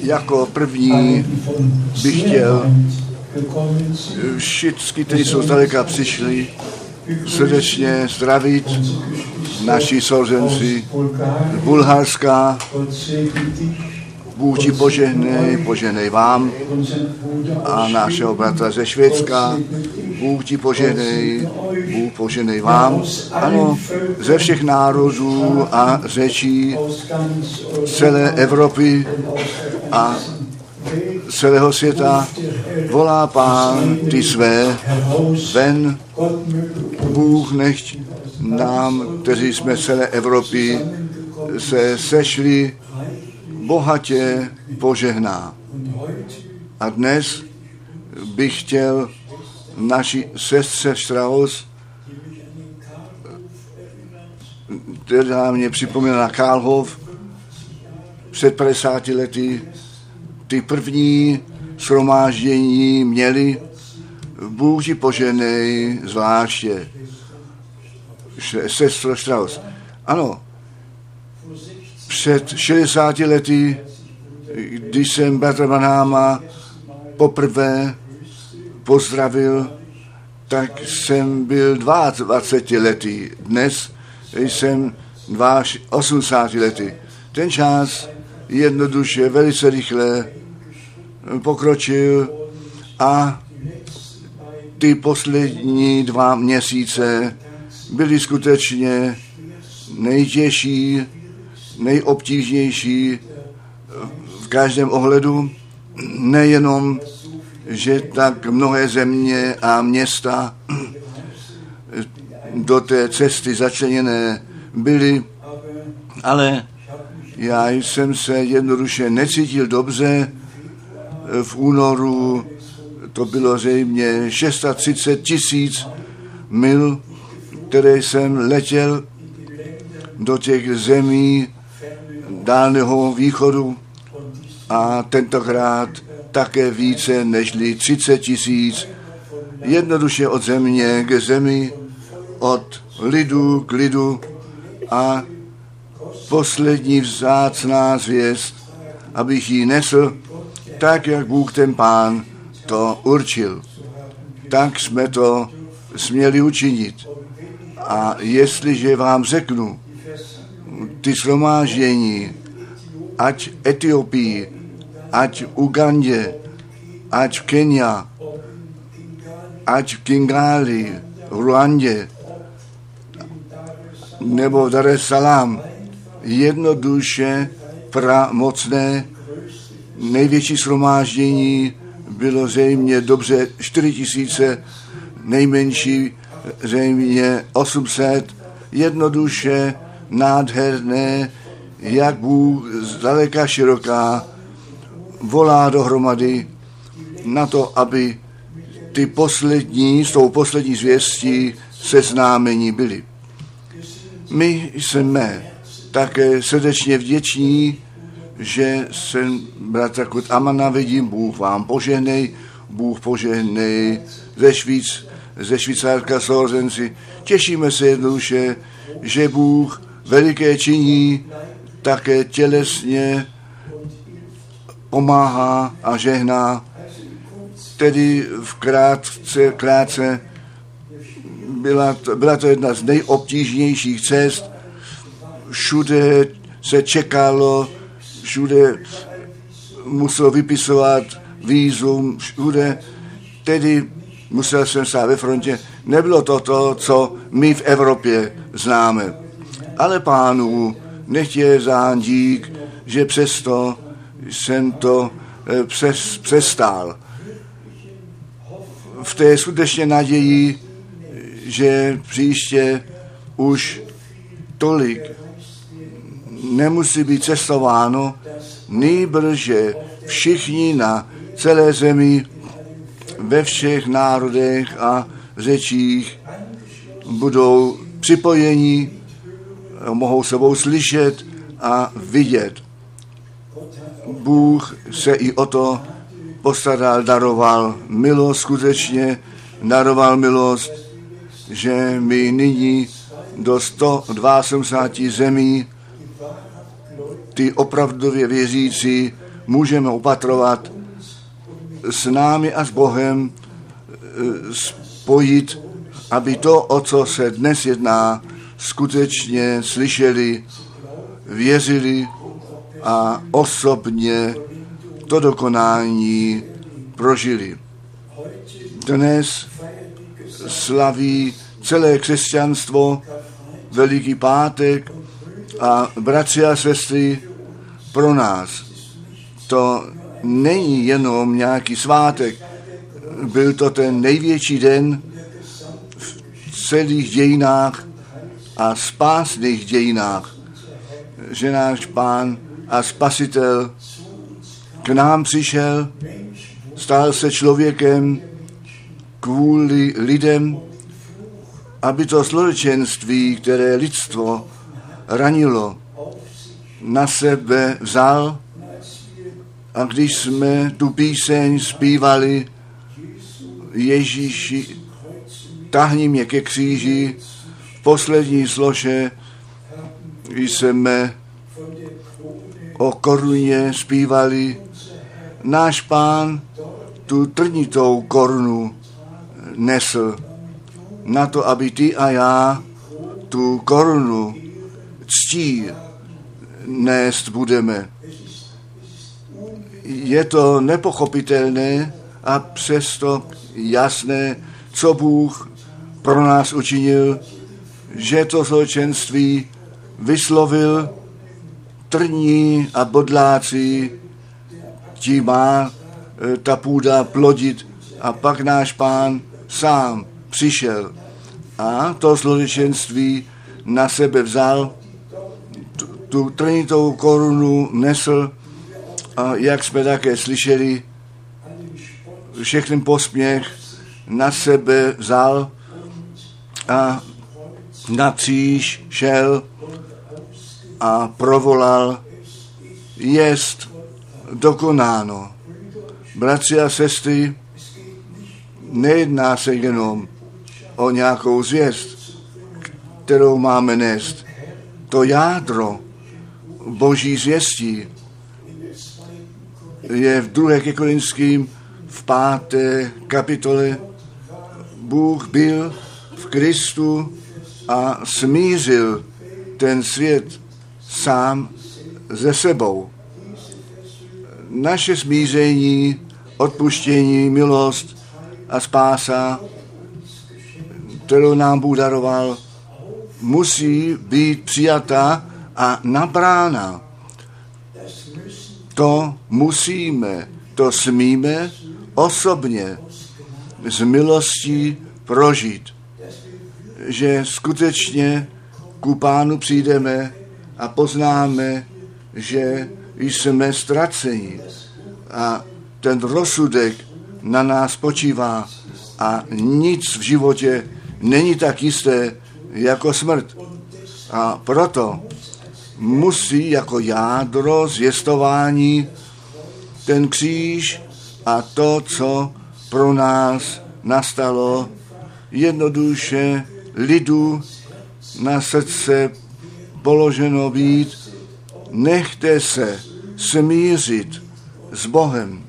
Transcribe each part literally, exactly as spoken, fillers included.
Jako první bych chtěl všichni, kteří jsou zdaleka přišli, srdečně zdravit naši sourozenci z Bulharska. Bůh ti požehnej, požehnej vám a našeho bratra ze Švédska. Bůh ti požehnej, Bůh požehnej vám. Ano, ze všech národů a řečí celé Evropy a celého světa volá Pán ty své ven. Bůh nechť nám, kteří jsme z celé Evropy se sešli, bohatě požehná. A dnes bych chtěl naší sestře Strauss, která mě připomněla Kálhov, před padesáti lety ty první shromáždění měli. Bůh ti poženej zvláště. Sestro Strauss. Ano, před šedesáti lety, když jsem bratra Banáma poprvé pozdravil, tak jsem byl dvaadvaceti lety. Dnes jsem osmdesáti lety. Ten čas jednoduše, velice rychle pokročil a ty poslední dva měsíce byly skutečně nejtěžší, nejobtížnější v každém ohledu, nejenom, že tak mnohé země a města do té cesty začleněné byly, ale já jsem se jednoduše necítil dobře. V únoru to bylo zřejmě třicet šest tisíc mil, které jsem letěl do těch zemí Dálného východu a tentokrát také více než třicet tisíc, jednoduše od země k zemi, od lidu k lidu a poslední vzácná zvěst, abych ji nesl, tak jak Bůh ten Pán to určil. Tak jsme to směli učinit. A jestliže vám řeknu, ty shromáždění, ať Etiopii, ať Ugandě, ať Kenya, ať Kingali, Ruandě, nebo v Dar es Salam, jednoduše pramocné, největší shromáždění bylo zřejmě dobře čtyři tisíce, nejmenší zřejmě osm set, jednoduše nádherné, jak Bůh zdaleka široká volá dohromady na to, aby ty poslední, s tou poslední zvěstí seznámení byly. My jsme také srdečně vděční, že jsem bratra Kud Amanna vidím, Bůh vám požehnej, Bůh požehnej ze Švýc, ze Švýcarska sourozenci. Těšíme se jednoduše, že Bůh veliké činí, také tělesně pomáhá a žehná. Tedy v krátce, krátce byla to, byla to jedna z nejobtížnějších cest. Všude se čekalo, všude musel vypisovat vízum, všude. Tedy musel jsem stát ve frontě. Nebylo to to, co my v Evropě známe. Ale Pánu nech je za dík, že přesto jsem to přes, přestál. V té skutečně naději, že příště už tolik nemusí být cestováno, nýbrže všichni na celé zemi, ve všech národech a řečích budou připojeni, mohou sebou slyšet a vidět. Bůh se i o to postaral, daroval milost, skutečně daroval milost, že my nyní do sto osmdesáti zemí ty opravdově věřící můžeme opatrovat, s námi a s Bohem spojit, aby to, o co se dnes jedná, skutečně slyšeli, věřili a osobně to dokonání prožili. Dnes slaví celé křesťanstvo Veliký pátek a bratři a sestry, pro nás to není jenom nějaký svátek. Byl to ten největší den v celých dějinách a spásných dějinách, že náš Pán a Spasitel k nám přišel, stal se člověkem kvůli lidem, aby to zločenství, které lidstvo ranilo, na sebe vzal. A když jsme tu píseň zpívali Ježíši, tahni mě ke kříži, v poslední sloše jsme o koruně zpívali, náš Pán tu trnitou korunu nesl na to, aby ty a já tu korunu ctí nést budeme. Je to nepochopitelné a přesto jasné, co Bůh pro nás učinil, že to zločenství vyslovil trní a bodláci, tím má ta půda plodit a pak náš Pán sám přišel a to zločenství na sebe vzal, tu, tu trnitou korunu nesl a jak jsme také slyšeli, všechny posměch na sebe vzal a na kříž šel a provolal, jest dokonáno. Bratři a sestry, nejedná se jenom o nějakou zvěst, kterou máme nést. To jádro Boží zvěstí je v druhé ke Korinským v páté kapitole. Bůh byl v Kristu a smířil ten svět sám ze sebou. Naše smíření, odpuštění, milost a spása, kterou nám Bůh daroval, musí být přijata a nabrána. To musíme, to smíme osobně z milostí prožít, že skutečně ku Pánu přijdeme a poznáme, že jsme ztraceni a ten rozsudek na nás počívá a nic v životě není tak jisté jako smrt. A proto musí jako jádro zvěstování ten kříž a to, co pro nás nastalo, jednoduše lidu na srdce položeno být. Nechte se smířit s Bohem.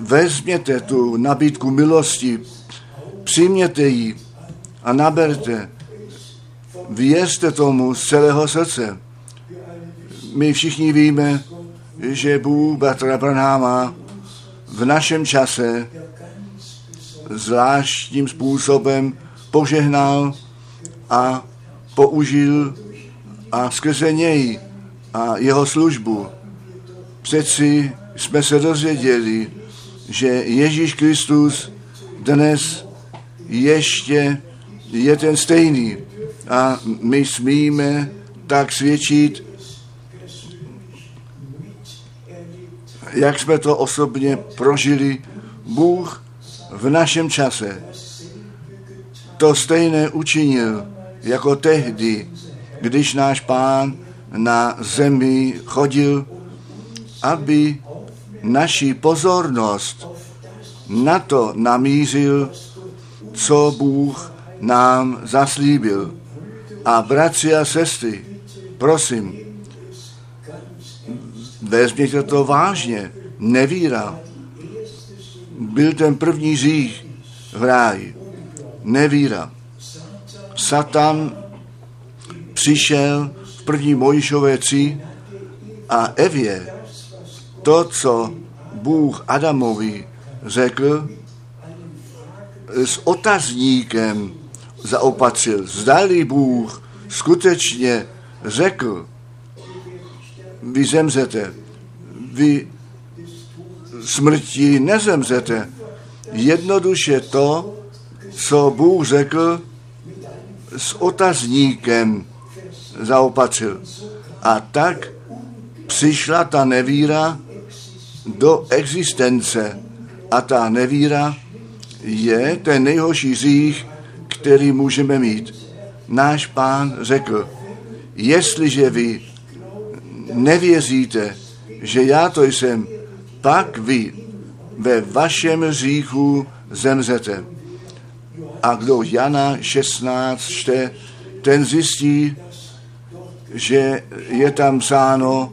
Vezměte tu nabídku milosti, přijměte ji a naberte. Věřte tomu z celého srdce. My všichni víme, že Bůh bratra Branáma v našem čase zvláštním způsobem požehnal a použil a skrze něj a jeho službu. Přeci jsme se dozvěděli, že Ježíš Kristus dnes ještě je ten stejný a my smíme tak svědčit, jak jsme to osobně prožili. Bůh v našem čase to stejné učinil jako tehdy, když náš Pán na zemi chodil, aby naši pozornost na to namířil, co Bůh nám zaslíbil. A bratři a sestry, prosím, Vezměte to vážně. Nevíra byl ten první hřích v ráji. Nevíra. Satan přišel v první Mojžíšově tři a Evě to, co Bůh Adamovi řekl, s otazníkem zaopatřil. Zdali Bůh skutečně řekl, vy zemřete, vy smrti nezemřete. Jednoduše to, co Bůh řekl, s otazníkem zaopatřil. A tak přišla ta nevíra do existence. A ta nevíra je ten nejhorší hřích, který můžeme mít. Náš Pán řekl, jestliže vy nevěříte, že já to jsem, pak vy ve vašem hříchu zemřete. A kdo Jana šestnáct čte, ten zjistí, že je tam psáno,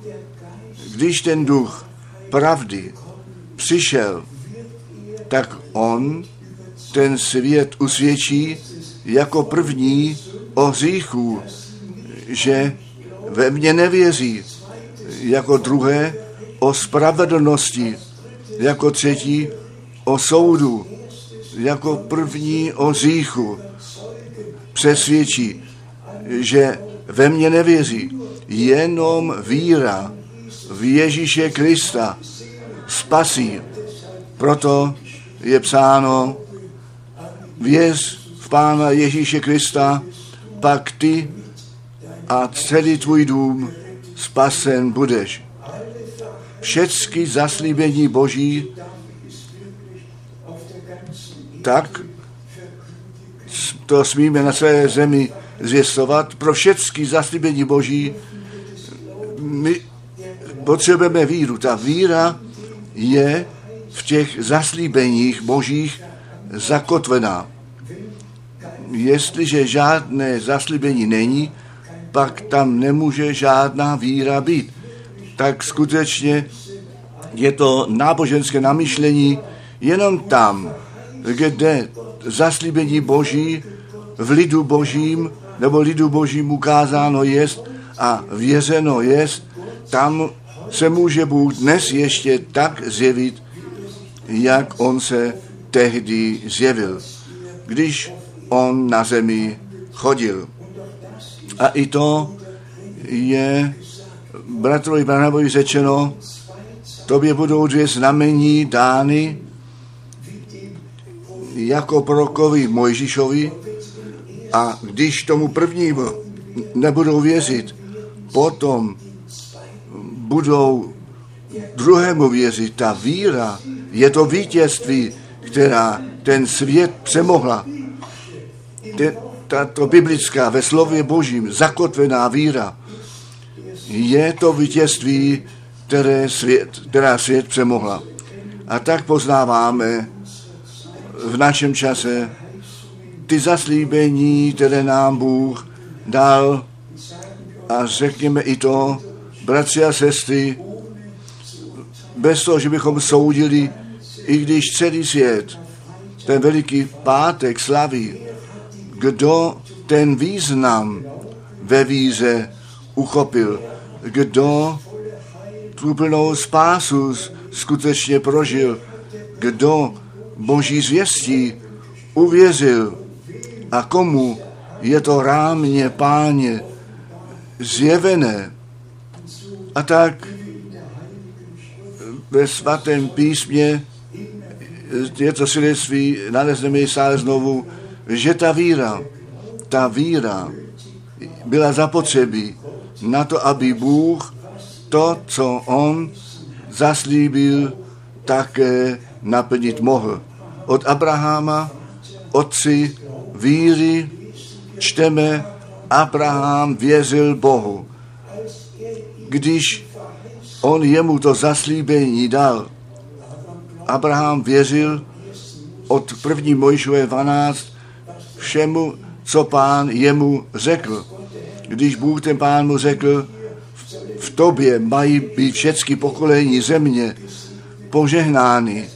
když ten duch pravdy přišel, tak on ten svět usvědčí jako první o hříchu, že ve mně nevěří, jako druhé o spravedlnosti, jako třetí o soudu, jako první o hříchu. Přesvědčí, že ve mně nevěří. Jenom víra v Ježíše Krista spasí. Proto je psáno, věř v Pána Ježíše Krista, pak ty a celý tvůj dům spasen budeš. Všechny zaslíbení Boží tak to smíme na celé zemi zvěstovat. Pro všechny zaslíbení Boží my potřebujeme víru. Ta víra je v těch zaslíbeních Božích zakotvená. Jestliže žádné zaslíbení není, pak tam nemůže žádná víra být. Tak skutečně je to náboženské namyšlení jenom tam, kde zaslíbení Boží v lidu Božím nebo lidu Božím ukázáno jest a věřeno jest, tam se může Bůh dnes ještě tak zjevit, jak on se tehdy zjevil, když on na zemi chodil. A i to je bratrovi Branavoji řečeno, tobě budou dvě znamení dány jako prorokovi Mojžíšovi, a když tomu prvnímu nebudou věřit, potom budou druhému věřit. Ta víra je to vítězství, která ten svět přemohla. Ten, tato biblická ve slově Božím zakotvená víra je to vítězství, které svět, která svět přemohla. A tak poznáváme v našem čase ty zaslíbení, které nám Bůh dal, a řekněme i to, bratři a sestry, bez toho, že bychom soudili, i když celý svět ten Veliký pátek slaví, kdo ten význam ve víře uchopil, kdo tu plnou spásu skutečně prožil, kdo Boží zvěstí uvěřil a komu je to rámě Páně zjevené. A tak ve svatém písmě je to svědectví, nalezneme ji stále znovu, že ta víra, ta víra byla zapotřebí na to, aby Bůh to, co on zaslíbil, také naplnit mohl. Od Abraháma, otci víry, čteme, Abrahám věřil Bohu. Když on jemu to zaslíbení dal, Abrahám věřil od první Mojžíšové dvanáct všemu, co Pán jemu řekl. Když Bůh ten Pán mu řekl, v tobě mají být všechny pokolení země požehnány.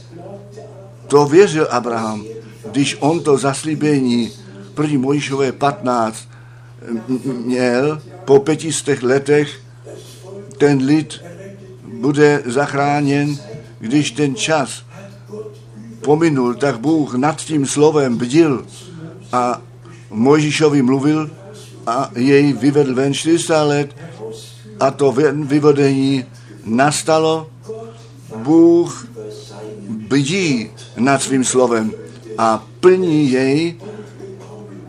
To věřil Abraham, když on to zaslíbení první Mojžíšové patnáct měl, po pětistech letech ten lid bude zachráněn, když ten čas pominul, tak Bůh nad tím slovem bdil a Mojžíšovi mluvil a jej vyvedl ven čtyřicet let a to vyvedení nastalo. Bůh bdí nad svým slovem a plní jej,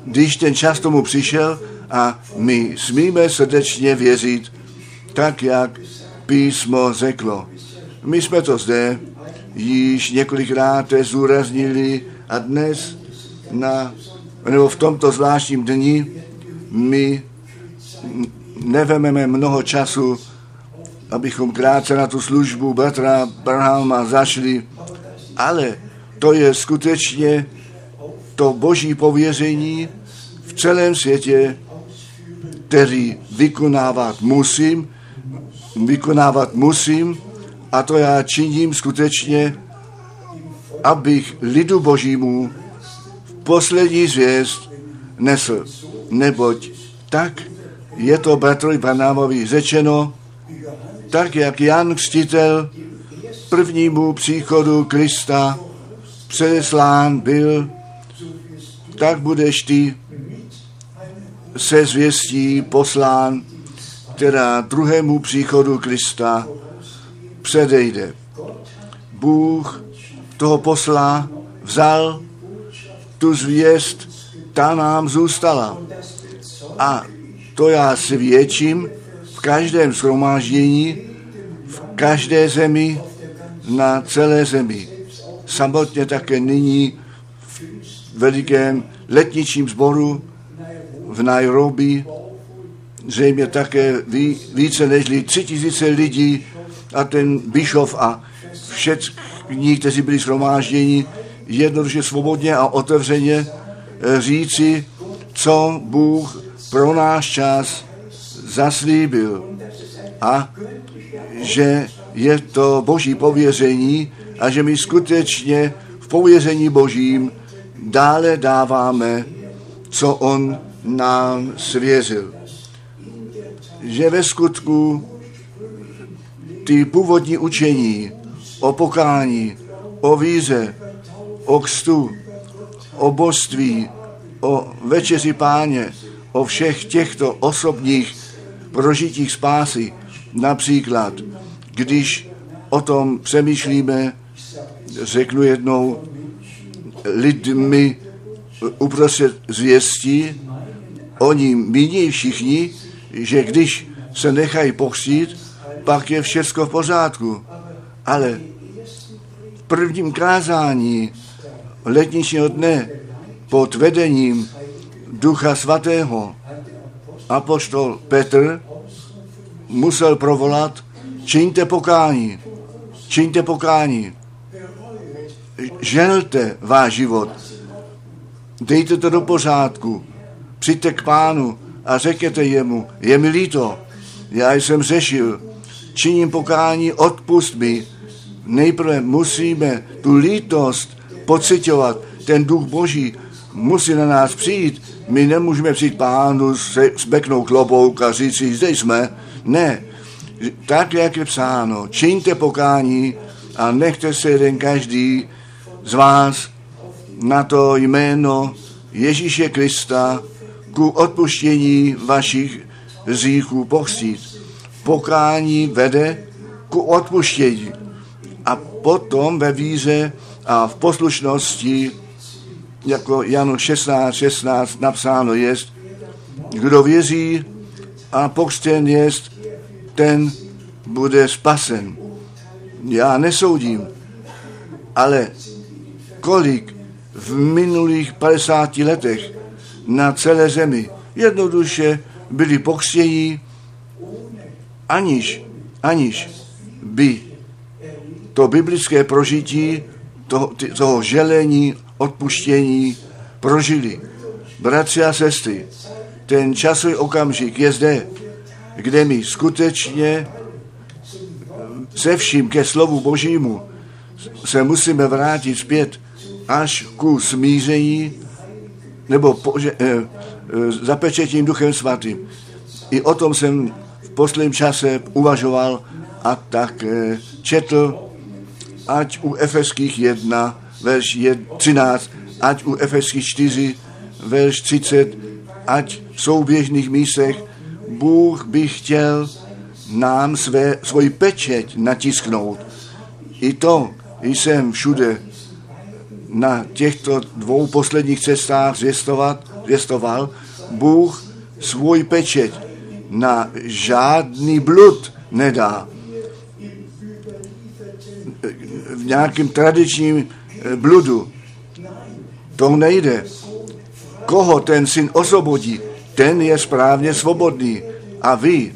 když ten čas tomu přišel a my smíme srdečně věřit, tak jak písmo řeklo. My jsme to zde již několikrát zúraznili a dnes na, nebo v tomto zvláštním dni my nevememe mnoho času, abychom krátce na tu službu bratra Branhama zašli, ale to je skutečně to boží pověření v celém světě, který vykonávat musím, vykonávat musím a to já činím skutečně, abych lidu božímu v poslední zvěst nesl. Neboť tak je to bratrovi Branámovi řečeno, tak jak Jan Křtitel prvnímu příchodu Krista předeslán byl, tak budeš ty se zvěstí poslán, která druhému příchodu Krista předejde. Bůh toho posla vzal, tu zvěst, ta nám zůstala. A to já svědčím v každém shromáždění, v každé zemi, na celé zemi. Samotně také nyní v velikém letničním sboru v Nairobi, zřejmě také ví, více než tři tisíce lidí a ten bischof a všichni, kteří byli shromážděni, jednoduše svobodně a otevřeně říci, co Bůh pro náš čas zaslíbil a že je to boží pověření a že my skutečně v pověření božím dále dáváme, co on nám svěřil. Že ve skutku ty původní učení o pokání, o víře, o kstu, o božství, o večeři páně, o všech těchto osobních prožitích spásy, například, když o tom přemýšlíme, řeknu jednou, lidmi uprostřed zvěstí, oni míní všichni, že když se nechají pochřtít, pak je všechno v pořádku. Ale v prvním kázání letničního dne pod vedením Ducha Svatého apoštol Petr musel provolat čiňte pokání, čiňte pokání, želte váš život, dejte to do pořádku, přijďte k pánu a řekněte jemu, je mi líto, já jsem řešil, činím pokání, odpust mi. Nejprve musíme tu lítost pociťovat, ten duch boží musí na nás přijít, my nemůžeme přijít pánu, smeknout klobouk a říct si, zde jsme, ne, tak jak je psáno, čiňte pokání a nechte se jeden každý z vás na to jméno Ježíše Krista ku odpuštění vašich hříchů pochřtít. Pokání vede ku odpuštění a potom ve víře a v poslušnosti, jako Janu šestnáct šestnáct napsáno jest, kdo věří a pokřtěn jest, ten bude spasen. Já nesoudím, ale kolik v minulých padesáti letech na celé zemi jednoduše byli pokřtění, aniž, aniž by to biblické prožití toho, toho želení, odpuštění prožili. Bratři a sestry, ten časový okamžik je zde, kde my skutečně se vším ke slovu Božímu se musíme vrátit zpět až ku smíření nebo pože, eh, zapečetím Duchem Svatým. I o tom jsem v posledním čase uvažoval a tak eh, četl, ať u Efeských jedna, verš třináct, ať u Efeských čtyři, verš třicet, ať v souběžných místech Bůh by chtěl nám své, svoji pečeť natisknout. I to jsem všude na těchto dvou posledních cestách zvěstovat, zvěstoval. Bůh svůj pečeť na žádný blud nedá. V nějakém tradičním bludu to nejde. Koho ten syn osvobodí, ten je správně svobodný. A vy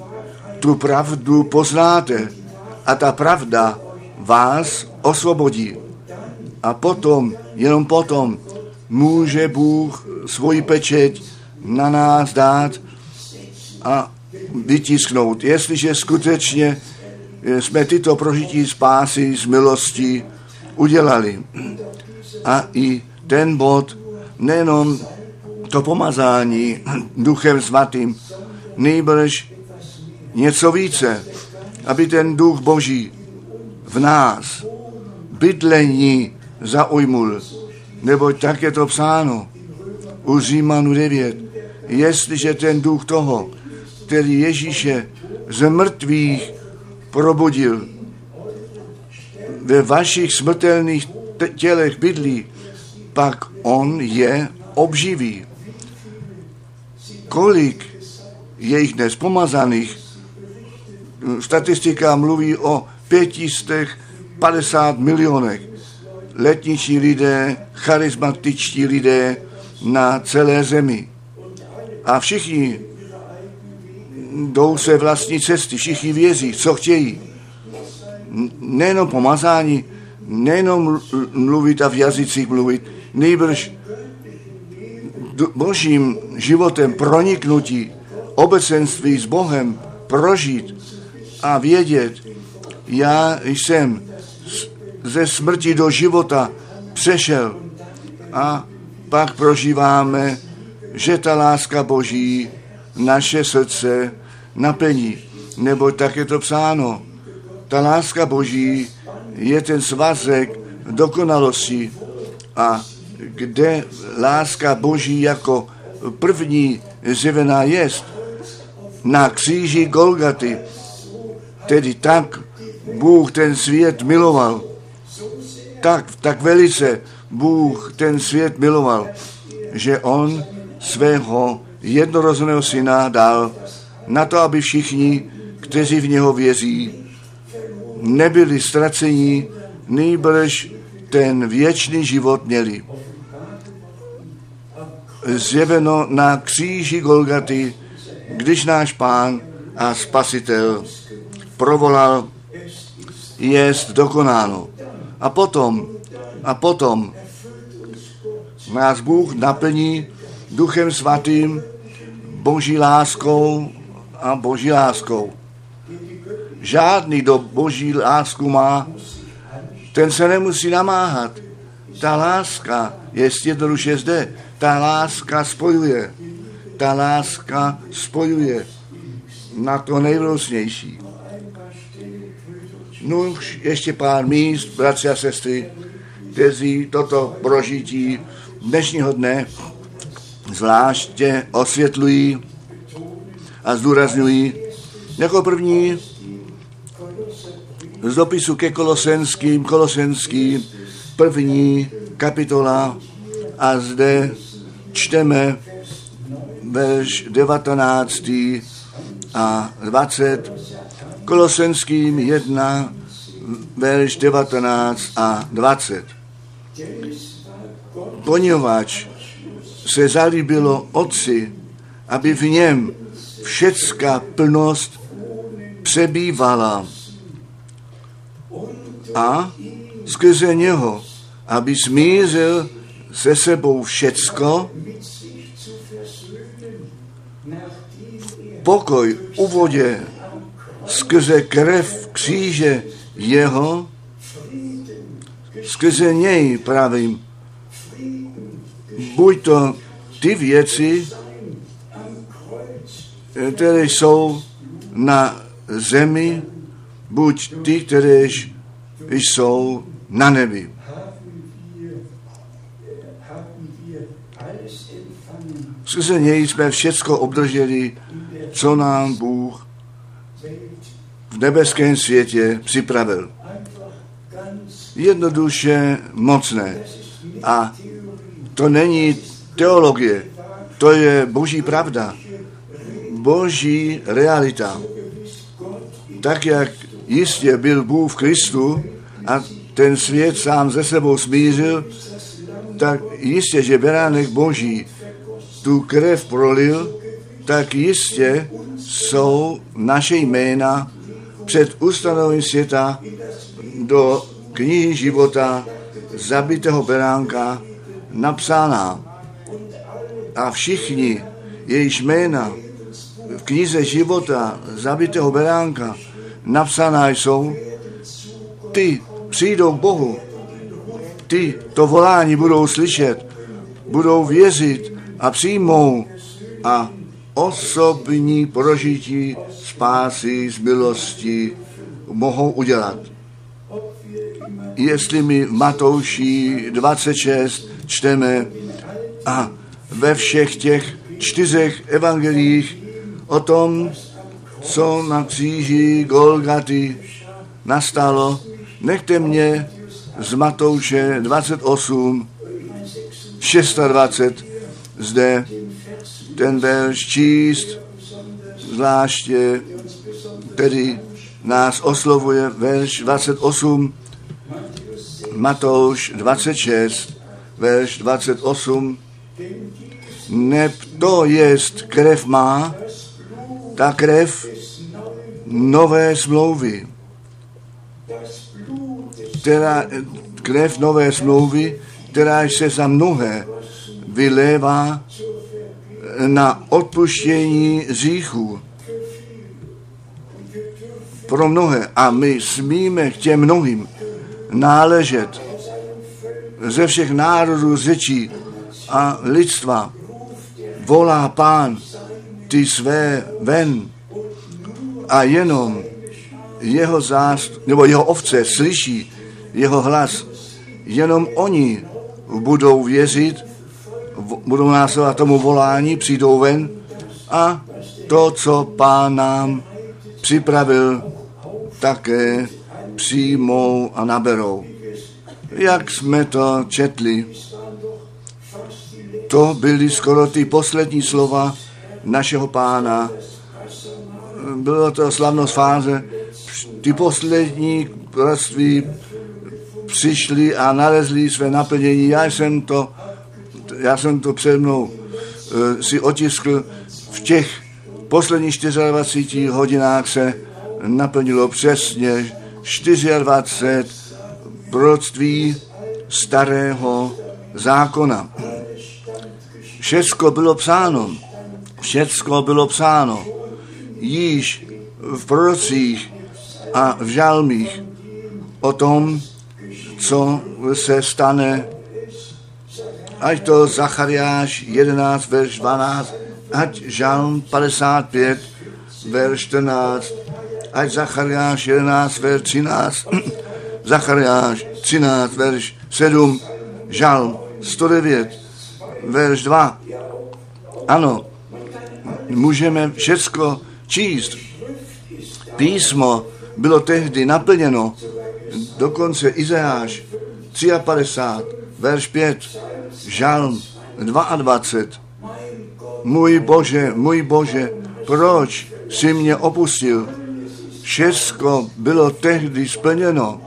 tu pravdu poznáte a ta pravda vás osvobodí. A potom, jenom potom, může Bůh svoji pečeť na nás dát a vytisknout. Jestliže skutečně jsme tyto prožití spásy z milostí udělali. A i ten bod, nejenom to pomazání Duchem Svatým, nejbrž něco více, aby ten Duch Boží v nás bydlení zaujmul, neboť tak je to psáno u Římanů devět. Jestliže ten duch toho, který Ježíše z mrtvých probudil, ve vašich smrtelných tělech bydlí, pak on je obživí. Kolik je jich dnes pomazaných? Statistika mluví o pět set padesát milionech. Letniční lidé, charismatičtí lidé na celé zemi. A všichni jdou se vlastní cesty, všichni věří, co chtějí. Nejenom pomazání, nejenom mluvit a v jazycích mluvit, nejbrž božím životem proniknutí, obecenství s Bohem prožít a vědět, já jsem ze smrti do života přešel a pak prožíváme, že ta láska Boží naše srdce naplní, nebo tak je to psáno. Ta láska Boží je ten svazek dokonalosti a kde láska Boží jako první zjevená jest na kříži Golgaty, tedy tak Bůh ten svět miloval. Tak, tak velice Bůh ten svět miloval, že on svého jednorozeného syna dal na to, aby všichni, kteří v něho věří, nebyli ztraceni, nýbrž ten věčný život měli. Zjeveno na kříži Golgaty, když náš Pán a Spasitel provolal, jest dokonáno. A potom, a potom nás Bůh naplní Duchem Svatým, Boží láskou a Boží láskou. Žádný, kdo Boží lásku má, ten se nemusí namáhat. Ta láska je jednoduše zde. Ta láska spojuje. Ta láska spojuje na to nejvlastnější. No ještě pár míst, bratři a sestry, kteří toto prožití dnešního dne zvláště osvětlují a zdůrazňují. Jako první z dopisu ke Kolosenským, Kolosenský, první kapitola a zde čteme verš devatenáct a dvacet. Kolosenským jedna, verš devatenáct a dvacet. Poněvadž se zalíbilo Otci, aby v něm všecká plnost přebývala a skrze něho, aby smířil se sebou všecko, pokoj uvodě skrze krev kříže jeho, skrze něj právě, buď to ty věci, které jsou na zemi, buď ty, které jsou na nebi. Skrze něj jsme všecko obdrželi, co nám Bůh v nebeském světě připravil. Jednoduše mocné. A to není teologie, to je boží pravda, boží realita. Tak, jak jistě byl Bůh v Kristu a ten svět sám ze sebou smířil, tak jistě, že beránek boží tu krev prolil, tak jistě jsou naše jména před ustanovením světa do knihy života zabitého beránka napsána. A všichni, jejíž jména v knize života zabitého beránka napsaná jsou, ty přijdou k Bohu, ty to volání budou slyšet, budou věřit a přijmou a osobní prožití spásy z milosti mohou udělat. Jestli my v Matouši dvacet šest čteme a ve všech těch čtyřech evangeliích o tom, co na kříži Golgaty nastalo, nechte mě z Matouše dvacet osm, dvacet šest zde ten verš číst, zvláště tedy nás oslovuje verš dvacet osm, Matouš dvacet šest, verš dvacet osm, neb to jest krev má, ta krev nové smlouvy, která, krev nové smlouvy, která se za mnohé vylévá na odpuštění hříchů. Pro mnohé. A my smíme k těm mnohým náležet ze všech národů, řečí a lidstva. Volá Pán ty své ven a jenom jeho zást, nebo jeho ovce slyší jeho hlas. Jenom oni budou věřit, budou následovat tomu volání, přijdou ven a to, co Pán nám připravil, také přijmou a naberou. Jak jsme to četli, to byly skoro ty poslední slova našeho Pána. Bylo to slavnost fáze. Ty poslední prství přišli a nalezli své naplnění. Já jsem to Já jsem to před mnou e, si otiskl. V těch posledních dvaceti čtyřech hodinách se naplnilo přesně dvacet čtyři proroctví starého zákona. Všecko bylo psáno. Všecko bylo psáno. Již v prorocích a v žalmích o tom, co se stane. Ať to Zachariáš jedenáct, verš dvanáct, ať žalm padesát pět, verš čtrnáct, ať Zachariáš jedenáct, verš třináct, Zachariáš třináct, verš sedm, žalm sto devět, verš dva. Ano, můžeme všecko číst. Písmo bylo tehdy naplněno, dokonce Izajáš padesát tři, verš pět, žalm dvacet dva. Můj Bože, můj Bože, proč jsi mě opustil? Všecko bylo tehdy splněno.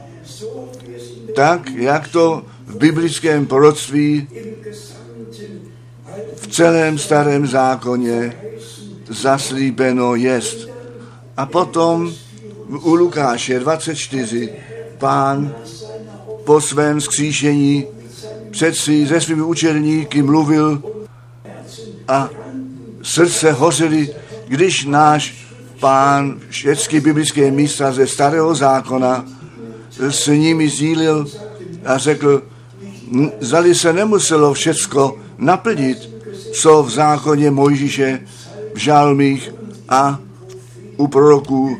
Tak, jak to v biblickém proroctví v celém starém zákoně zaslíbeno jest. A potom u Lukáše dvacet čtyři Pán po svém vzkříšení přeci se svými učedníky mluvil a srdce hořeli, když náš Pán všechny biblické místa ze Starého zákona s nimi sdílil a řekl, zdali se nemuselo všecko naplnit, co v zákoně Mojžíše, v žalmích a u proroků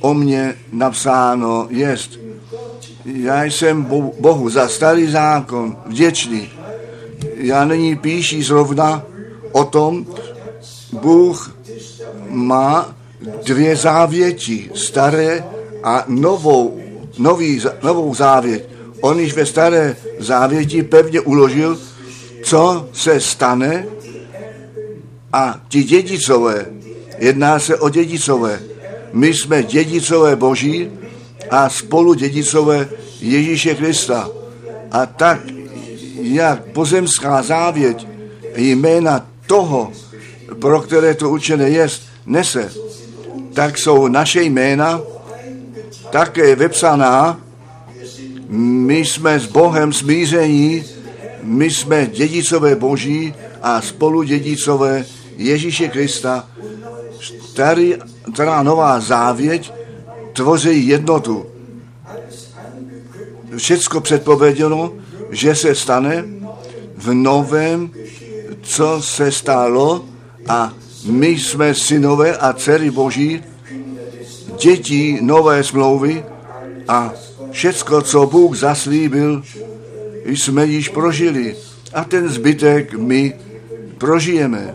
o mně napsáno jest. Já jsem Bohu za Starý zákon vděčný. Já není píší zrovna o tom, Bůh má dvě závěti, staré a novou, nový, novou závěť. On již ve staré závěti pevně uložil, co se stane a ti dědicové, jedná se o dědicové. My jsme dědicové Boží a spolu dědicové Ježíše Krista. A tak, jak pozemská závěť jména toho, pro které to určené jest, nese, tak jsou naše jména také vepsaná. My jsme s Bohem smíření, my jsme dědicové Boží a spolu dědicové Ježíše Krista. Starý, stará nová závěť tvoří jednotu. Všecko předpověděno, že se stane v novém, co se stalo, a my jsme synové a dcery Boží, děti nové smlouvy a všecko, co Bůh zaslíbil, jsme již prožili a ten zbytek my prožijeme.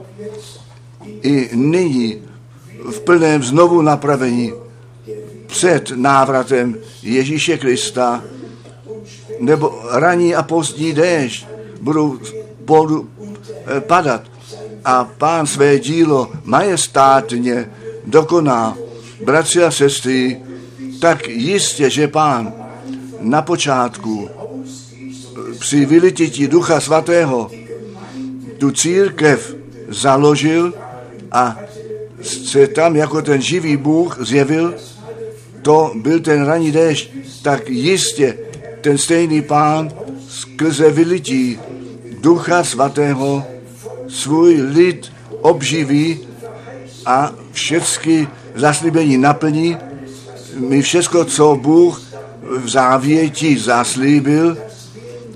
I nyní v plném znovu napravení před návratem Ježíše Krista, nebo ranní a pozdní déšť budou padat a Pán své dílo majestátně dokoná. Bratři a sestry, tak jistě, že Pán na počátku při vylitití Ducha Svatého tu církev založil a se tam jako ten živý Bůh zjevil, to byl ten ranní déšť, tak jistě ten stejný Pán skrze vylití Ducha Svatého svůj lid obživí a všechny zaslíbení naplní. My všechno, co Bůh v závěti zaslíbil,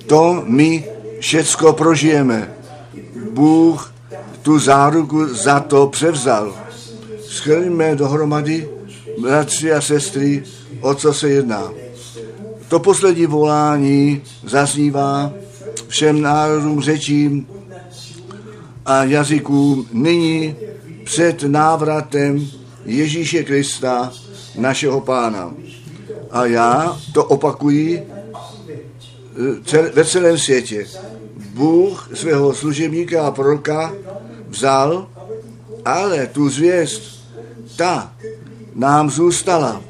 to my všechno prožijeme. Bůh tu záruku za to převzal. Shrňme dohromady, bratři a sestry, o co se jedná. To poslední volání zaznívá všem národům, řečím a jazykům nyní před návratem Ježíše Krista, našeho Pána. A já to opakuji ve celém světě. Bůh svého služebníka a proroka vzal, ale tu zvěst, ta nám zůstala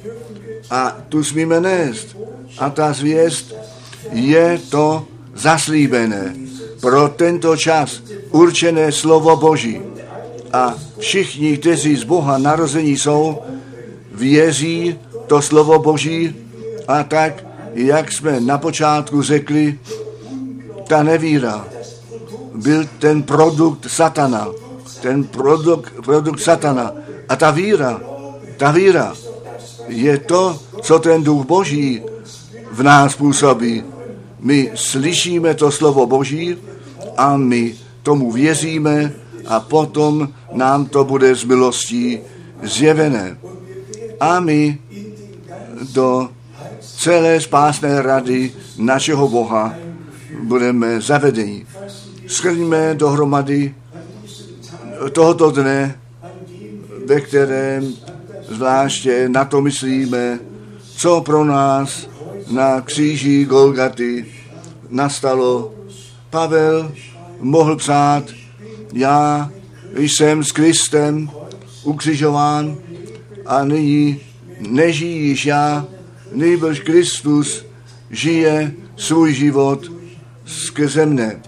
a tu smíme nést. A ta zvěst je to zaslíbené pro tento čas určené slovo Boží. A všichni, kteří z Boha narození jsou, věří to slovo Boží a tak, jak jsme na počátku řekli, ta nevíra byl ten produkt satana. Ten produkt, produkt satana. A ta víra, ta víra je to, co ten Duch Boží v nás působí. My slyšíme to slovo Boží a my tomu věříme a potom nám to bude z milostí zjevené. A my do celé spásné rady našeho Boha budeme zavedeni. Shrňme dohromady tohoto dne, ve kterém zvláště na to myslíme, co pro nás na kříži Golgaty nastalo. Pavel mohl psát, já jsem s Kristem ukřižován a nyní nežijíš já, nýbrž Kristus žije svůj život skrze mne.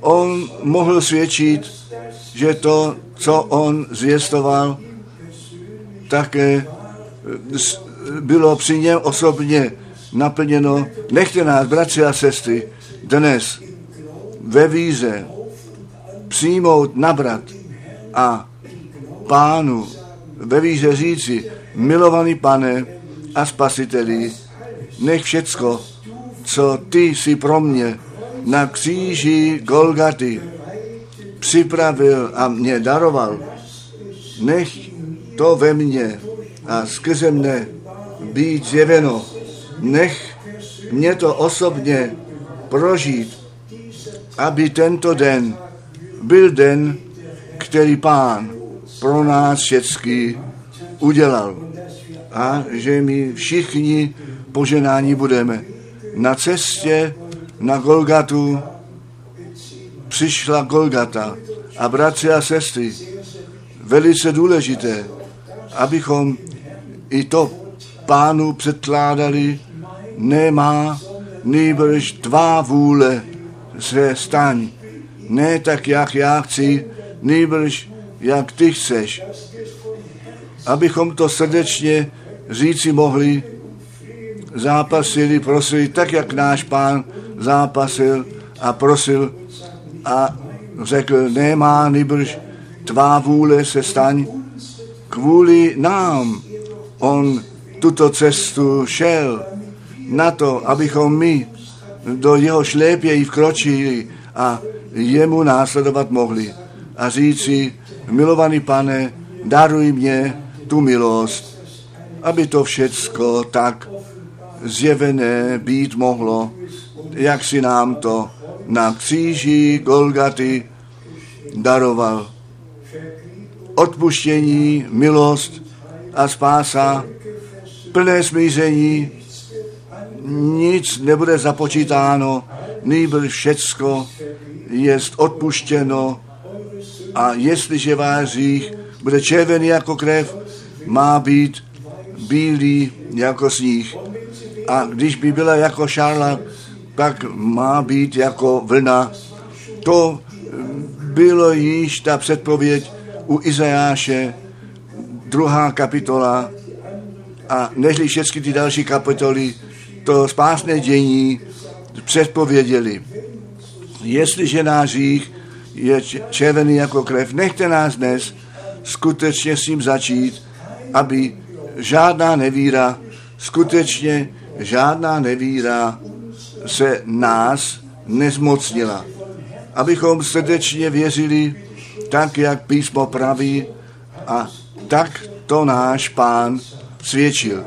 On mohl svědčit, že to, co on zvěstoval, také bylo při něm osobně naplněno. Nechte nás, bratři a sestry, dnes ve víze přijmout, nabrat a Pánu ve víře říci: milovaný Pane a Spasiteli, nech všecko, co ty jsi pro mě na kříži Golgaty připravil a mě daroval, nech to ve mně a skrze mne být zjeveno. Nech mě to osobně prožít, aby tento den byl den, který Pán pro nás všechny udělal. A že my všichni poženáni budeme. Na cestě na Golgatu přišla Golgata. A bratři a sestry, velice důležité, abychom i to Pánu předkládali: nemá, nýbrž tvá vůle se staň. Ne tak, jak já chci, nýbrž jak ty chceš. Abychom to srdečně říci mohli, zápasili, prosili, tak jak náš Pán zápasil a prosil a řekl: nemá, nýbrž tvá vůle se staň. Kvůli nám on tuto cestu šel, na to, abychom my do jeho šlépějí vkročili a jemu následovat mohli a říci: milovaný Pane, daruj mě tu milost, aby to všecko tak zjevené být mohlo, jak si nám to na kříži Golgaty daroval. Odpuštění, milost a spása, plné smíření, nic nebude započítáno, nýbrž všecko jest odpuštěno, a jestliže váš hřích bude červený jako krev, má být bílý jako sníh. A když by byla jako šarla, pak má být jako vlna. To bylo již ta předpověď u Izajáše, druhá kapitola, a nežli všechny ty další kapitoly to spásné dění předpověděli. Jestliže náš hřích je červený jako krev, nechte nás dnes skutečně s tím začít, aby žádná nevíra, skutečně žádná nevíra se nás nezmocnila. Abychom srdečně věřili tak, jak písmo praví, a tak to náš Pán svědčil.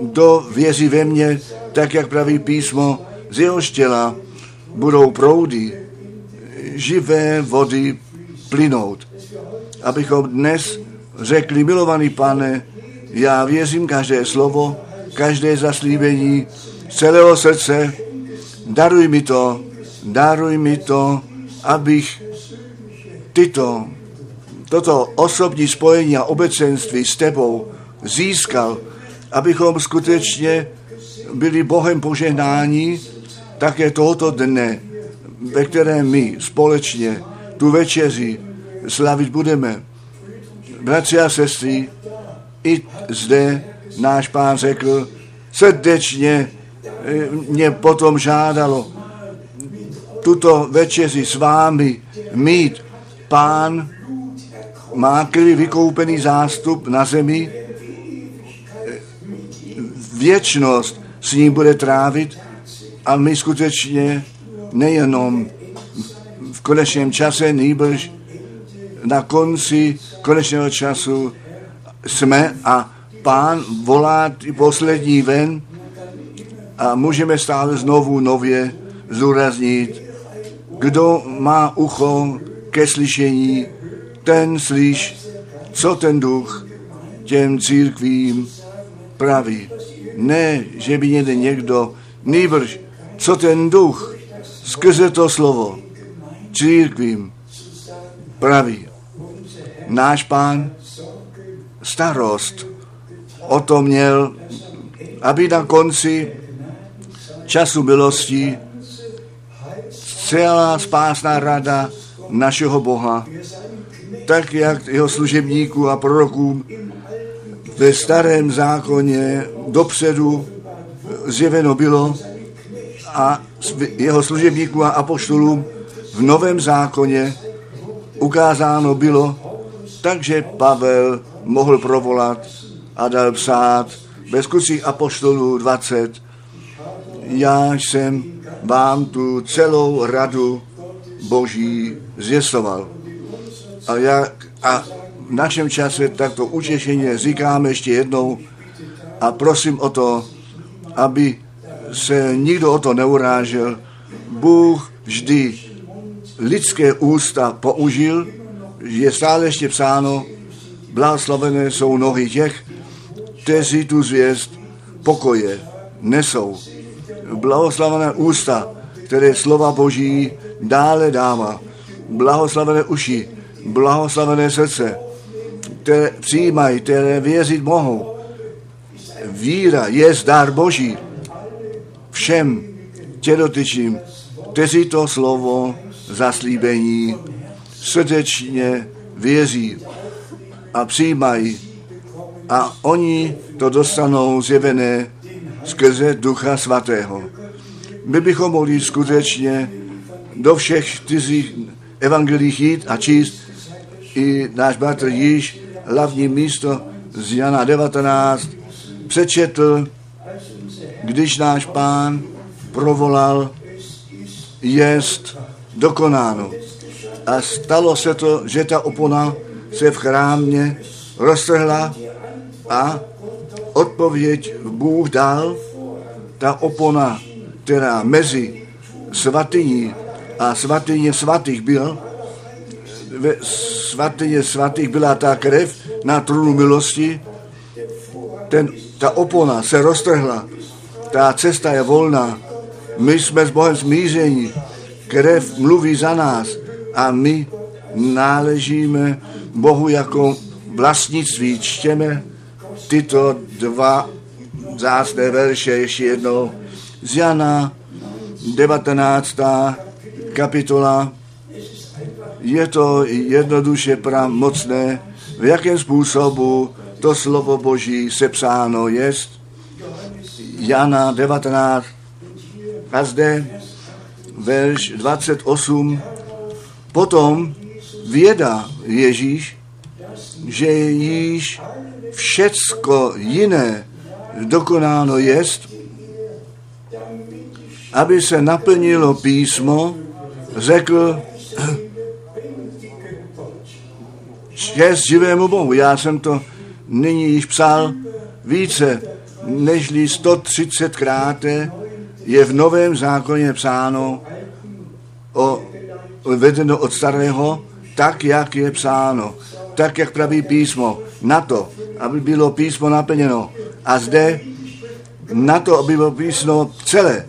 Kdo věří ve mě, tak jak praví písmo, z jeho těla budou proudy živé vody plynout. Abychom dnes řekli: milovaný Pane, já věřím každé slovo, každé zaslíbení z celého srdce, daruj mi to, daruj mi to, abych tyto, toto osobní spojení a obecenství s tebou získal, abychom skutečně byli Bohem požehnáni také tohoto dne, ve kterém my společně tu večeři slavit budeme. Bratři a sestry, i zde náš Pán řekl: srdečně mě potom žádalo tuto večeři s vámi mít. Pán má krví vykoupený zástup na zemi, věčnost s ním bude trávit, a my skutečně nejenom v konečném čase, nýbrž na konci konečného času jsme, a Pán volá i poslední ven, a můžeme stále znovu nově zdůraznit: kdo má ucho ke slyšení, ten slyš, co ten Duch těm církvím praví. Ne, že by někde někdo, nýbrž co ten Duch skrze to slovo církvím praví. Náš Pán starost o to měl, aby na konci času milosti celá spásná rada našeho Boha, tak jak jeho služebníků a prorokům ve starém zákoně dopředu zjeveno bylo, a jeho služebníků a apoštolům v novém zákoně ukázáno bylo, takže Pavel mohl provolat a dal psát ve skutcích apoštolů dvacet. Já jsem vám tu celou radu Boží zvěstoval. A, jak, a v našem čase takto utěšeně říkáme ještě jednou a prosím o to, aby se nikdo o to neurážel. Bůh vždy lidské ústa použil, je stále ještě psáno, blahoslavené jsou nohy těch, kteří tu zvěst pokoje nesou. Blahoslavené ústa, které slova Boží dále dává. Blahoslavené uši, blahoslavené srdce, které přijímají, které věřit mohou. Víra je dar Boží všem tě dotyčím, kteří to slovo zaslíbení srdečně věří a přijímají. A oni to dostanou zjevené skrze Ducha Svatého. My bychom mohli skutečně do všech čtyřích evangelích jít a číst. I náš bratr Jiří, hlavní místo z Jana devatenáct, přečetl, když náš Pán provolal, jest dokonáno. A stalo se to, že ta opona se v chrámě roztrhla a odpověď Bůh dal. Ta opona, která mezi svatyní a svatyně svatých byl, ve svatyně svatých byla ta krev na trůnu milosti, ten, ta opona se roztrhla, ta cesta je volná, my jsme s Bohem smíření, krev mluví za nás a my náležíme Bohu jako vlastnictví. Čtěme tyto dva vzácné verše ještě jednou. Z Jana devatenáctá kapitola. Je to jednoduše pramocné, v jakém způsobu to slovo Boží sepsáno jest. Jana devatenáct. A zde verš dvacet osm. Potom věda Ježíš, že již všecko jiné dokonáno jest, aby se naplnilo písmo, řekl čest živému Bohu. Já jsem to nyní již psal více, nežli sto třicetkrát je v Novém zákoně psáno o, vedeno od starého, tak, jak je psáno, tak, jak praví písmo, na to, aby bylo písmo naplněno. A zde na to, aby bylo písmo celé,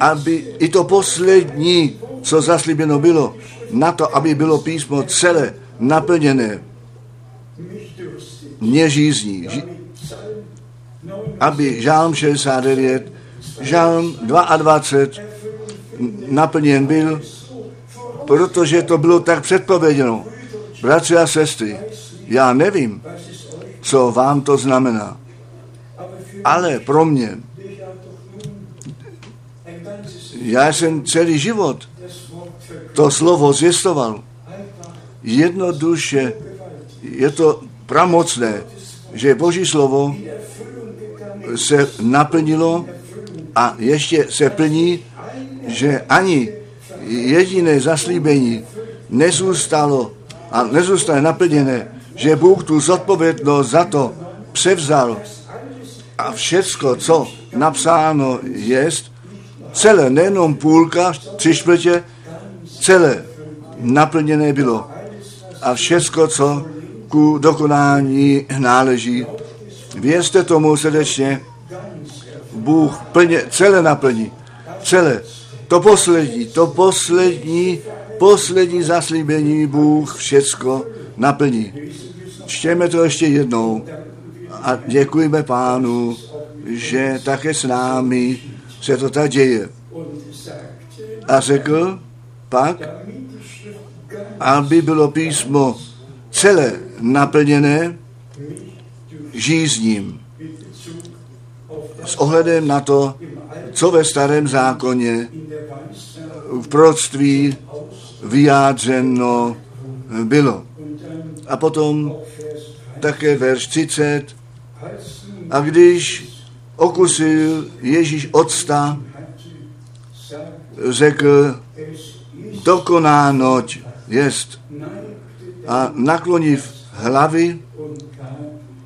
aby i to poslední, co zaslíbeno bylo, na to, aby bylo písmo celé naplněné. Mě žízní, ži- aby žálm šedesát devět, žálm dvacet dva naplněn byl, protože to bylo tak předpověděno. Bratři a sestry, já nevím, co vám to znamená, ale pro mě, já jsem celý život to slovo zvěstoval. Jednoduše je to pramocné, že Boží slovo se naplnilo a ještě se plní, že ani jediné zaslíbení nezůstalo a nezůstane naplněné, že Bůh tu zodpovědnost za to převzal a všecko, co napsáno jest, celé, nejenom půlka, tři čtvrtě, celé naplněné bylo a všecko, co ku dokonání náleží. Věřte tomu srdečně, Bůh plně, celé naplní, celé. To poslední, to poslední, poslední zaslíbení Bůh všecko naplní. Čtěme to ještě jednou a děkujeme Pánu, že také s námi se to tak děje. A řekl pak, aby bylo písmo celé naplněné, žízním. S ohledem na to, co ve Starém zákoně v proroctví vyjádřeno bylo. A potom také verš třicet. A když okusil Ježíš octa, řekl, dokonánoť jest. A nakloniv hlavy,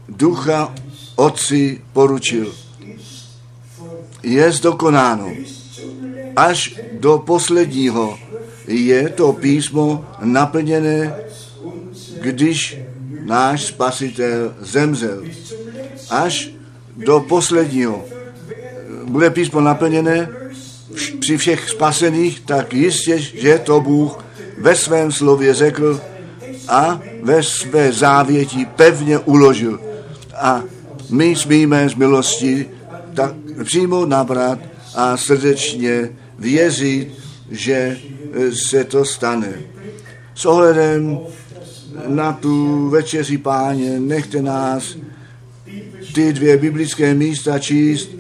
ducha otci poručil. Jest dokonáno. Až do posledního je to písmo naplněné, když náš spasitel zemřel. Až do posledního bude písmo naplněné při všech spasených, tak jistě, že to Bůh ve svém slově řekl a ve své závěti pevně uložil. A my smíme z milosti tak přímo nabrat a srdečně věřit, že se to stane. S ohledem na tu večeři Páně nechte nás ty dvě biblické místa číst.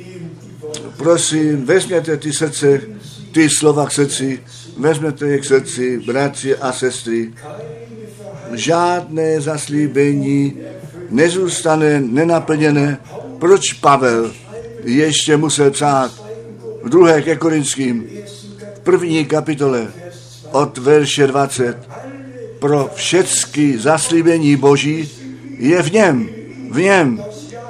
Prosím, vezměte ty srdce, ty slova k srdci, vezměte je k srdci, bratři a sestry. Žádné zaslíbení nezůstane nenaplněné. Proč Pavel ještě musel psát v druhé ke Korinským, v první kapitole od verše dvacet. Pro všechny zaslíbení Boží je v něm, v něm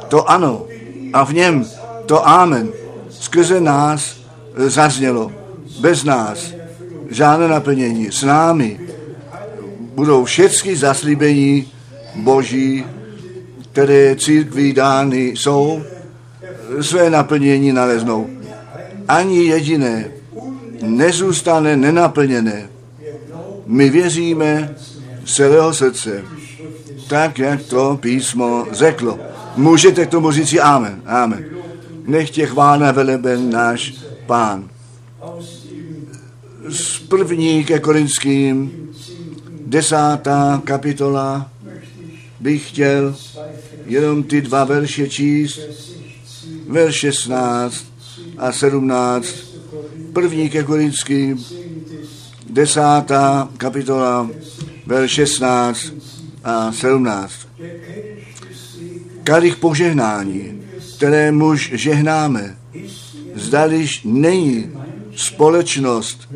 to ano a v něm to amen. Skrze nás zaznělo, bez nás žádné naplnění. S námi budou všechny zaslíbení Boží, které církví dány jsou, své naplnění naleznou. Ani jediné nezůstane nenaplněné. My věříme z celého srdce, tak jak to písmo řeklo. Můžete k tomu říci amen, amen. Nech tě chválna veleben náš Pán. Z první ke Korinským, desátá kapitola, bych chtěl jenom ty dva verše číst, verš šestnáct a sedmnáct. První ke Korinským, desátá kapitola, verš šestnáct a sedmnáct. Kalich požehnání, které muž žehnáme, zdališ není společnost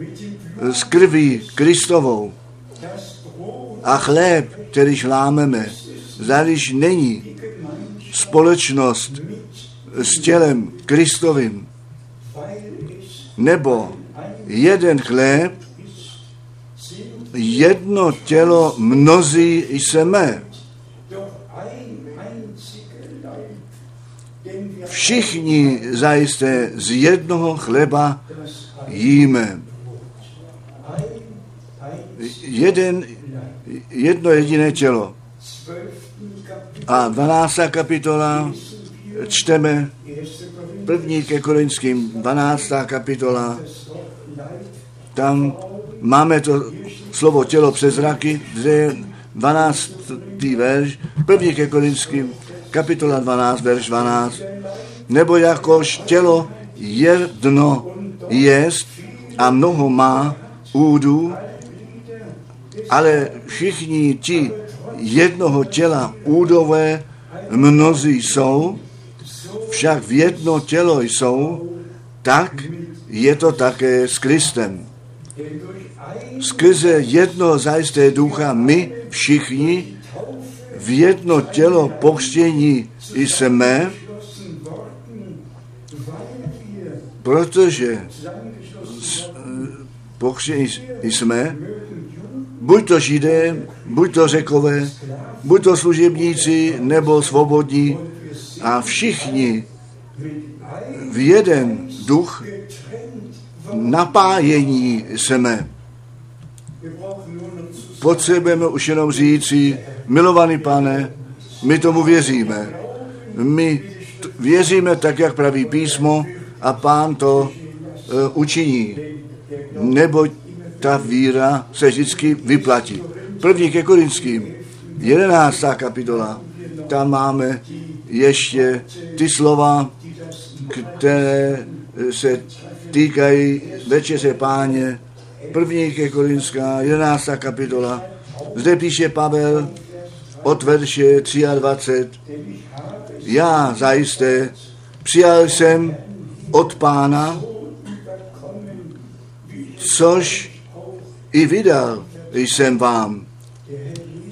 s krví Kristovou a chléb, kterýž lámeme, zdališ není společnost s tělem Kristovým, nebo jeden chléb, jedno tělo mnozí jsme. Všichni zajisté z jednoho chleba jíme. Jeden, jedno jediné tělo. A dvanáctá kapitola čteme první ke Korinským, dvanáctá kapitola. Tam máme to slovo tělo přes zraky, kde je dvanáctý verš, první ke Korinským, kapitola dvanáct, verš dvanáct. Nebo jakož tělo jedno jest a mnoho má údů, ale všichni ti jednoho těla údové mnozí jsou, však v jedno tělo jsou, tak je to také s Kristem. Skrze jedno zajisté ducha my všichni v jedno tělo pokřtění jsme, protože pokřtění jsme, buď to Židé, buď to Řekové, buď to služebníci nebo svobodní, a všichni v jeden duch napájení jsme. Potřebujeme už jenom říci, milovaný Pane, my tomu věříme. My t- věříme tak, jak praví písmo, a Pán to uh, učiní. Neboť ta víra se vždycky vyplatí. První ke Korinským, jedenáctá kapitola, tam máme ještě ty slova, které se týkají večeře Páně. První ke Korinská, jedenáctá kapitola. Zde píše Pavel, od verše dvacet tři. Já zajisté přijal jsem od Pána, což i vydal jsem vám,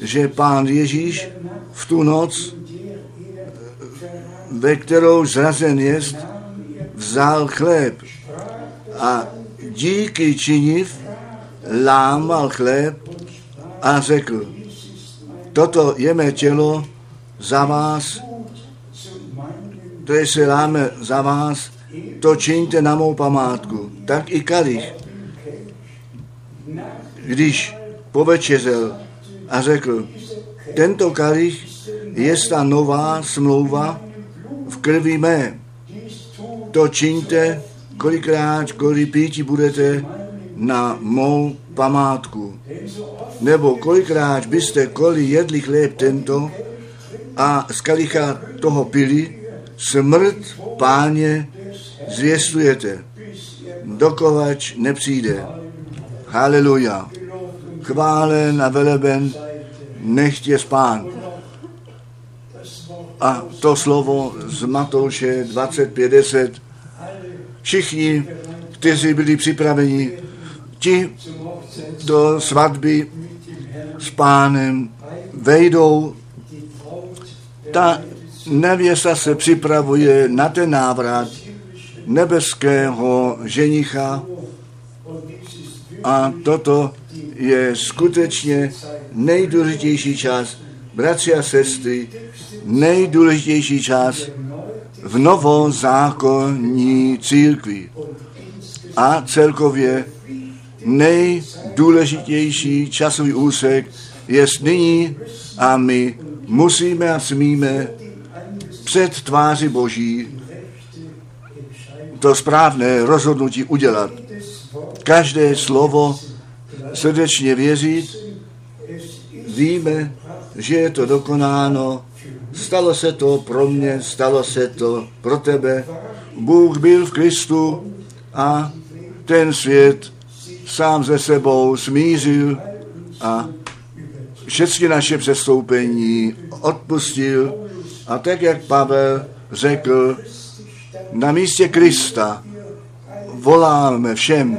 že Pán Ježíš v tu noc, ve kterou zrazen jest, vzal chléb a díky činiv lámal chléb a řekl, toto je mé tělo za vás, to je se láme za vás, to čiňte na mou památku. Tak i kalich, když povečeřel a řekl, tento kalich je ta nová smlouva v krvi mé, to čiňte, kolikrát, kolik píti budete na mou památku. Nebo kolikrát byste koli jedli chléb tento a z kalicha toho pili, smrt Páně zvěstujete, dokovač nepřijde. Haleluja. Chválen a veleben nechť jest Pán. A to slovo z Matouše dvacet pět deset. Všichni, kteří byli připraveni, ti do svatby s Pánem vejdou. Ta nevěsta se připravuje na ten návrat nebeského ženicha a toto je skutečně nejdůležitější čas, bratři a sestry, nejdůležitější čas v novozákonní církvi a celkově nejdůležitější časový úsek je nyní a my musíme a smíme před tváří Boží to správné rozhodnutí udělat. Každé slovo srdečně věřit, víme, že je to dokonáno, stalo se to pro mě, stalo se to pro tebe. Bůh byl v Kristu a ten svět sám se sebou smířil a všechny naše přestoupení odpustil. A tak, jak Pavel řekl, na místě Krista voláme všem,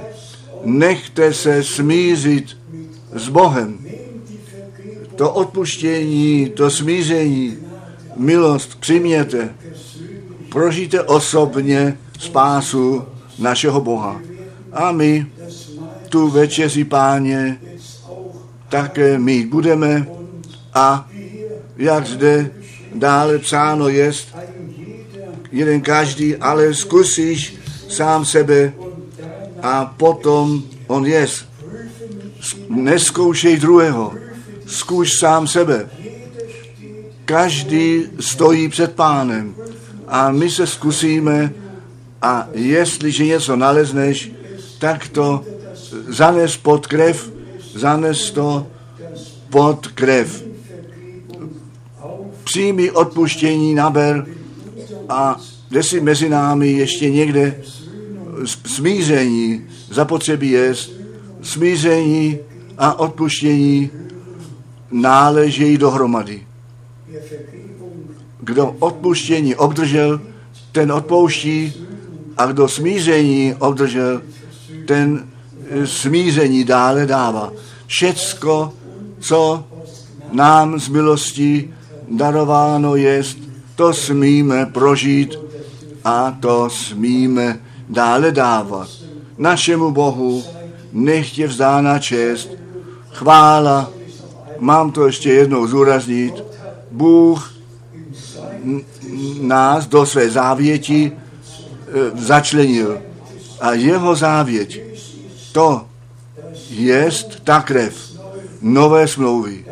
nechte se smířit s Bohem. To odpuštění, to smíření, milost přijměte, prožijte osobně spásu našeho Boha. A my tu večeři Páně také mít budeme a jak zde dále psáno jest, jeden každý, ale zkusíš sám sebe a potom on jest. Neskoušej druhého, zkuš sám sebe. Každý stojí před Pánem a my se zkusíme a jestliže něco nalezneš, tak to zanes pod krev, zanes to pod krev. Přijmi odpuštění, naber a jestli mezi námi ještě někde smíření zapotřebí jest, smíření a odpuštění náležejí dohromady. Kdo odpuštění obdržel, ten odpouští a kdo smíření obdržel, ten smíření dále dává. Všecko, co nám z milostí darováno jest, to smíme prožít a to smíme dále dávat. Našemu Bohu nech je vzdána čest, chvála, mám to ještě jednou zúraznit, Bůh nás do své závěti začlenil a jeho závěť, to jest ta krev nové smlouvy,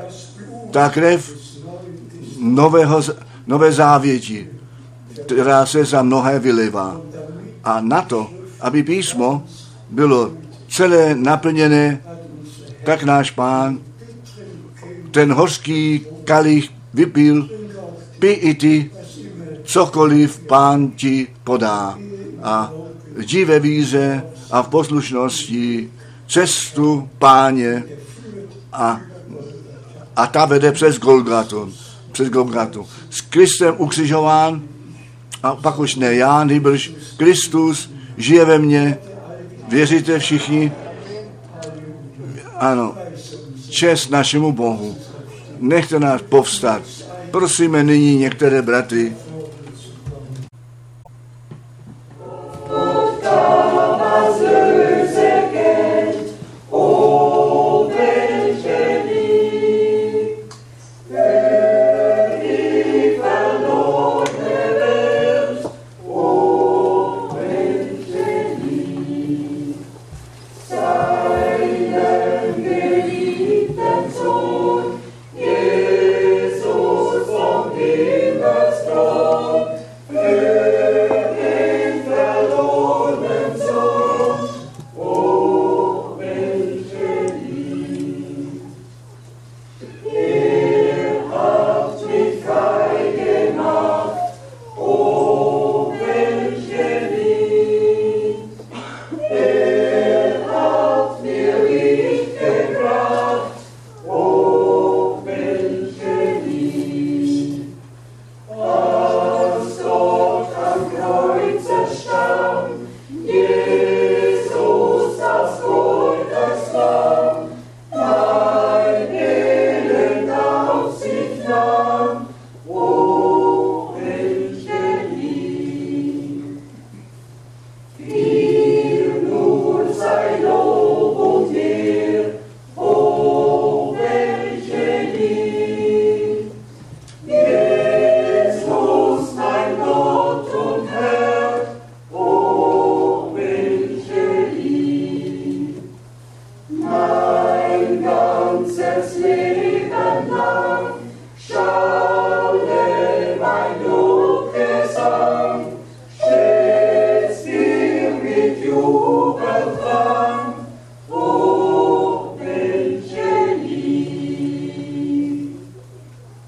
ta krev nového, nové závěti, která se za mnohé vylivá. A na to, aby písmo bylo celé naplněné, tak náš Pán ten hořký kalich vypil, pij i ty, cokoliv Pán ti podá. A jdi ve víře a v poslušnosti cestu Páně a a ta vede přes Golgatu. Přes Golgatu. S Kristem ukřižován, a pak už ne já, nýbrž Kristus žije ve mně. Věříte všichni? Ano. Čest našemu Bohu. Nechte nás povstat. Prosíme nyní některé bratry,